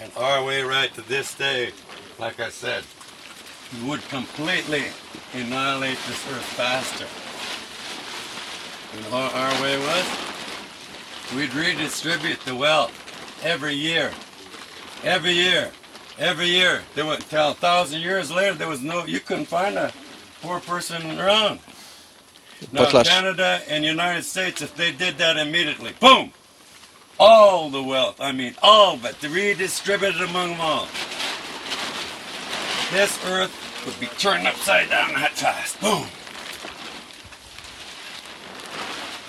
and our way right to this day, like I said, would completely annihilate this earth faster. And our way was, we'd redistribute the wealth every year. Every year. Every year. They went until 1,000 years later, there was no, you couldn't find a poor person around. Now, Canada and United States, if they did that immediately, boom! All the wealth, I mean all of it, redistributed among them all. This earth would be turned upside down that fast. Boom!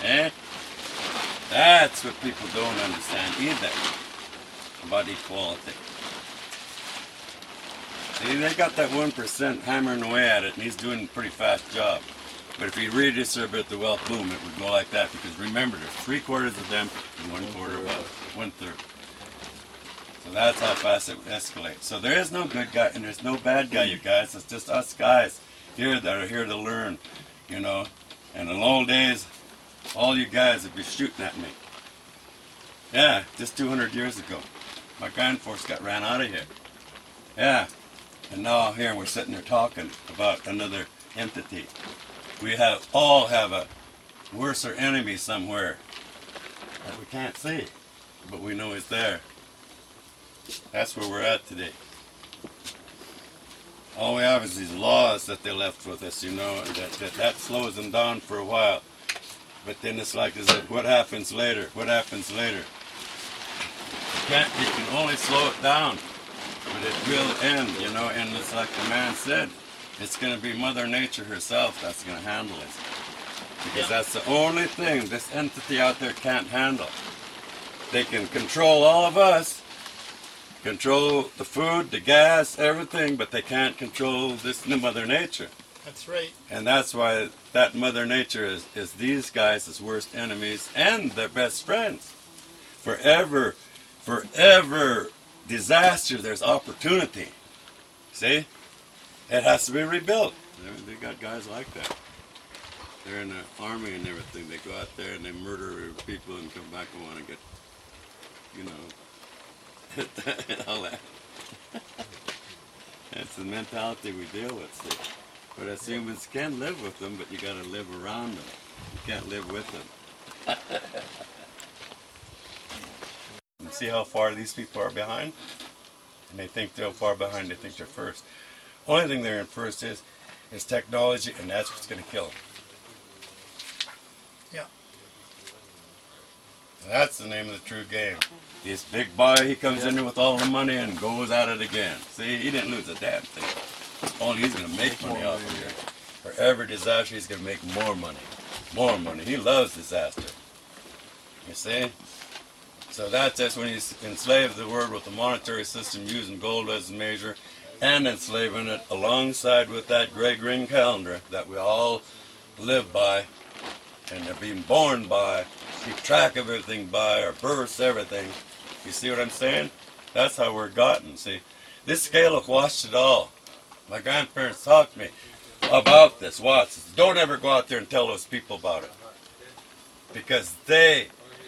Eh? That's what people don't understand either about equality. See, they got that 1% hammering away at it, and he's doing a pretty fast job. But if you redistribute the wealth, boom, it would go like that. Because remember, there's 3/4 of them and 1/4 of us, 1/3. So that's how fast it would escalate. So there is no good guy and there's no bad guy, you guys. It's just us guys here that are here to learn, you know. And in the old days, all you guys would be shooting at me. Yeah, just 200 years ago. My ground force got ran out of here. Yeah. And now here we're sitting there talking about another entity. We have all have a worser enemy somewhere that we can't see, but we know it's there. That's where we're at today. All we have is these laws that they left with us, you know, and that slows them down for a while. But then it's like, is it, what happens later? What happens later? You can only slow it down, but it will end, you know, and it's like the man said. It's going to be Mother Nature herself that's going to handle it. Because that's the only thing this entity out there can't handle. They can control all of us, control the food, the gas, everything, but they can't control this new Mother Nature. That's right. And that's why that Mother Nature is these guys' worst enemies and their best friends. Forever, forever disaster, there's opportunity. See? It has to be rebuilt. They got guys like that. They're in the army and everything. They go out there and they murder people and come back and want to get, you know, and all that. That's the mentality we deal with. See? But as humans can live with them, but you got to live around them. You can't live with them. And see how far these people are behind? And they think they're far behind. They think they're first. Only thing they're in first is technology, and that's what's going to kill them. Yeah. That's the name of the true game. This big boy, he comes in there with all the money and goes at it again. See, he didn't lose a damn thing. Only he's going to make money off of here. For every disaster, he's going to make more money. More money. He loves disaster. You see? So that's just when he's enslaved the world with the monetary system using gold as a measure, and enslaving it alongside with that Gregorian calendar that we all live by and are being born by, keep track of everything by, our births, everything. You see what I'm saying? That's how we're gotten, see? This scale of washed it all. My grandparents taught me about this, watch. Don't ever go out there and tell those people about it. Because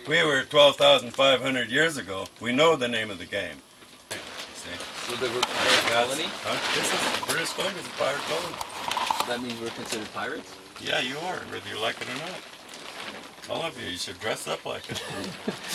we were 12,500 years ago, we know the name of the game. So they were pirate colony? Huh? This is British Columbia is a pirate colony. So that means we're considered pirates? Yeah, you are, whether you like it or not. All of you, you should dress up like it.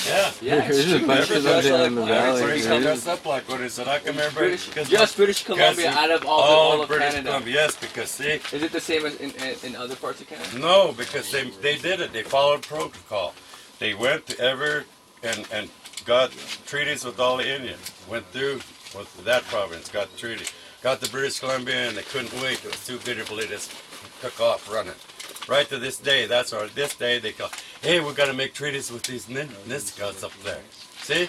Yeah. Yeah, there's a bunch of them down in the valley. Everybody should dress up like what is it? I come everybody. Just British Columbia out of all of British Canada. Columbia, yes, because see. Is it the same as in other parts of Canada? No, because they did it. They followed protocol. They went to and got treaties with all the Indians. Went through. With that province, got the treaty, got the British Columbia, and they couldn't wait. It was too beautiful. They just took off running. Right to this day, that's our. This day they go, hey, we're gonna make treaties with these Niskas up there. See,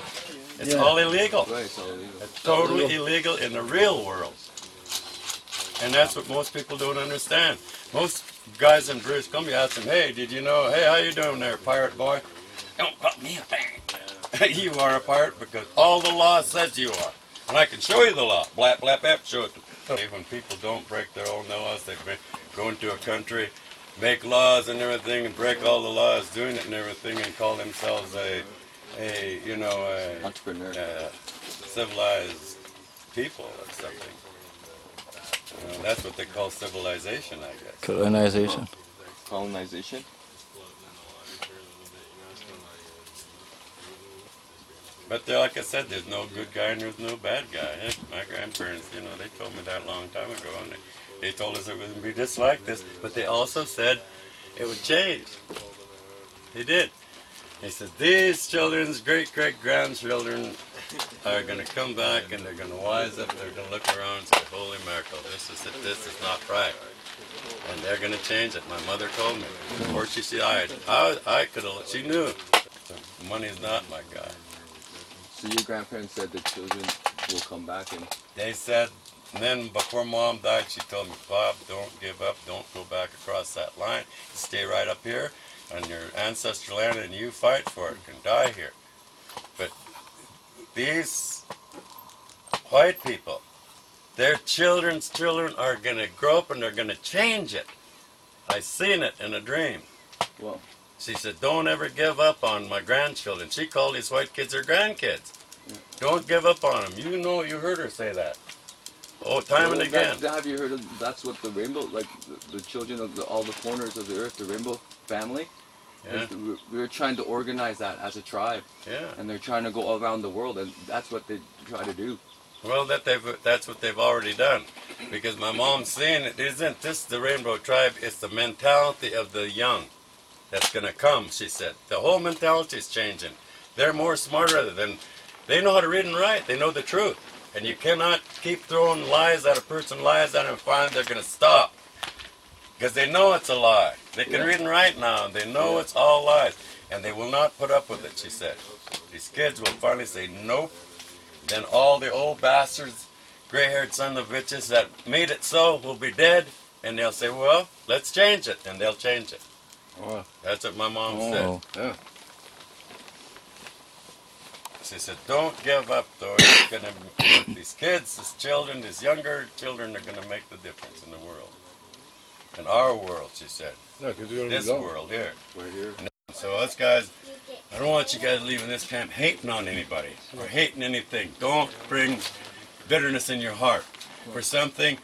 it's all illegal. Right, it's all illegal. It's totally illegal in the real world, and that's what most people don't understand. Most guys in British Columbia ask them, hey, did you know? Hey, how you doing there, pirate boy? Don't put me a bang. You are a pirate because all the law says you are. And I can show you the law. Blap, blap, blap, show it. When people don't break their own laws, they go into a country, make laws and everything, and break all the laws, doing it and everything, and call themselves a entrepreneur. civilized people or something. You know, that's what they call civilization, I guess. Colonization. Colonization? But like I said, there's no good guy and there's no bad guy. Heck, my grandparents, you know, they told me that a long time ago, and they told us it would be just like this, but they also said it would change. They did. They said, these children's great-great-grandchildren are going to come back and they're going to wise up, they're going to look around and say, holy miracle, this is not right. And they're going to change it. My mother told me. Before she said, I could have, she knew. Money's not my God. So your grandparents said the children will come back and... They said, and then before Mom died, she told me, Bob, don't give up, don't go back across that line, stay right up here on your ancestral land and you fight for it and die here. But these white people, their children's children are going to grow up and they're going to change it. I seen it in a dream. Well, she said, don't ever give up on my grandchildren. She called these white kids her grandkids. Don't give up on them. You know, you heard her say that. Oh, time and again. Have you heard of, that's what the rainbow, like the children of all the corners of the earth, the rainbow family? Yeah. We were trying to organize that as a tribe. Yeah. And they're trying to go all around the world, and that's what they try to do. Well, that's what they've already done. Because my mom's saying, it isn't just the rainbow tribe, it's the mentality of the young. That's going to come, she said. The whole mentality is changing. They're more smarter than, they know how to read and write. They know the truth. And you cannot keep throwing lies at a person, lies at them, and finally they're going to stop. Because they know it's a lie. They can read and write now, and they know it's all lies. And they will not put up with it, she said. These kids will finally say, nope. Then all the old bastards, gray-haired sons of bitches that made it so will be dead. And they'll say, well, let's change it. And they'll change it. Oh. That's what my mom said. Yeah. She said, don't give up though, it's gonna, these kids, these children, these younger children are going to make the difference in the world. In our world, she said. Yeah, this world here. Right here. So us guys, I don't want you guys leaving this camp hating on anybody or hating anything. Don't bring bitterness in your heart for something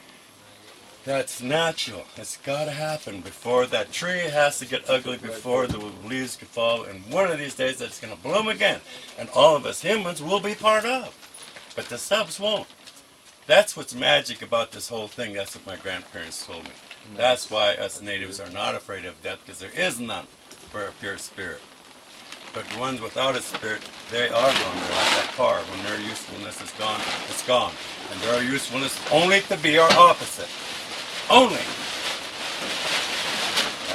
that's natural. It's got to happen before that tree has to get ugly, before the leaves can fall, and one of these days it's going to bloom again. And all of us humans will be part of. But the subs won't. That's what's magic about this whole thing. That's what my grandparents told me. That's why us natives are not afraid of death, because there is none for a pure spirit. But the ones without a spirit, they are gone. They're like that car. When their usefulness is gone, it's gone. And their usefulness only to be our opposite. Only.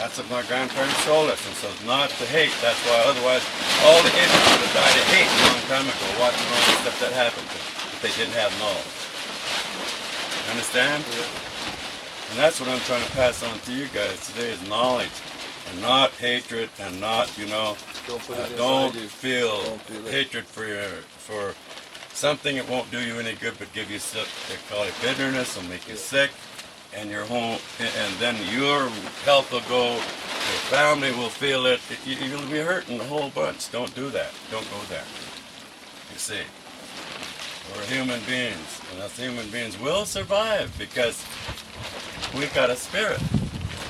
That's what my grandparents told us, and so not to hate. That's why otherwise all the idiots would have died of hate a long time ago, watching all the stuff that happened if they didn't have knowledge. Understand? Yeah. And that's what I'm trying to pass on to you guys today is knowledge, and not hatred, and not, you know, don't feel hatred for something that won't do you any good but give you sick. They call it bitterness, will make you sick. And your home, and then your health will go, your family will feel it, you'll be hurting a whole bunch. Don't do that. Don't go there. You see, we're human beings, and us human beings will survive because we've got a spirit.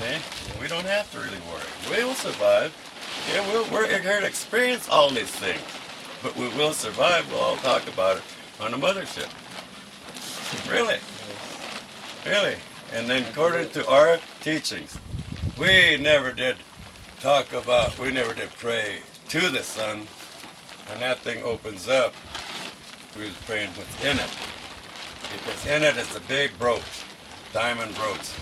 Okay? We don't have to really worry. We will survive. Yeah, we're here to experience all these things, but we will survive. We'll all talk about it on a mothership. Really? Really? And then according to our teachings, we never did pray to the sun, and that thing opens up. We was praying within it. Because in it is a big brooch, diamond brooch.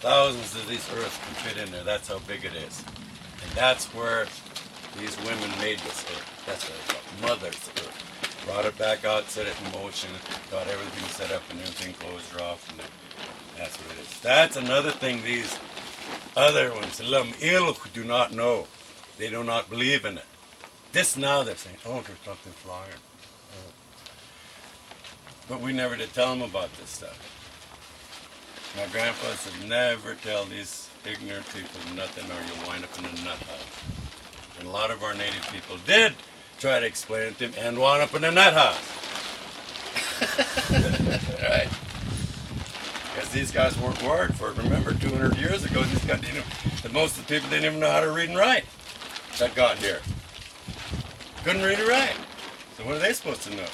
Thousands of these earths can fit in there, that's how big it is. And that's where these women made this earth. That's what they call Mother's Earth. Brought it back out, set it in motion, got everything set up and everything closed off, and that's what it is. That's another thing these other ones, the Lum Iluk, do not know. They do not believe in it. This now they're saying, oh, there's something flying. Oh. But we never did tell them about this stuff. My grandpa said, never tell these ignorant people nothing or you'll wind up in a nut house. And a lot of our native people did try to explain it to him and wound up in a nut house. Right? Because these guys weren't wired for it. Remember, 200 years ago, these guys didn't, most of the people didn't even know how to read and write that got here. Couldn't read or write. So what are they supposed to know?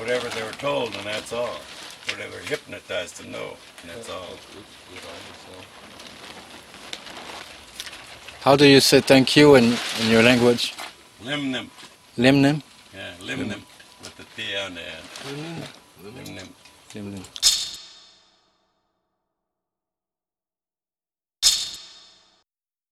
Whatever they were told, and that's all. Whatever hypnotized to know, and that's all. How do you say thank you in your language? Limnim. Limnim? Yeah, limnim. With the T on the end. Limnim. Limnim. Limnim.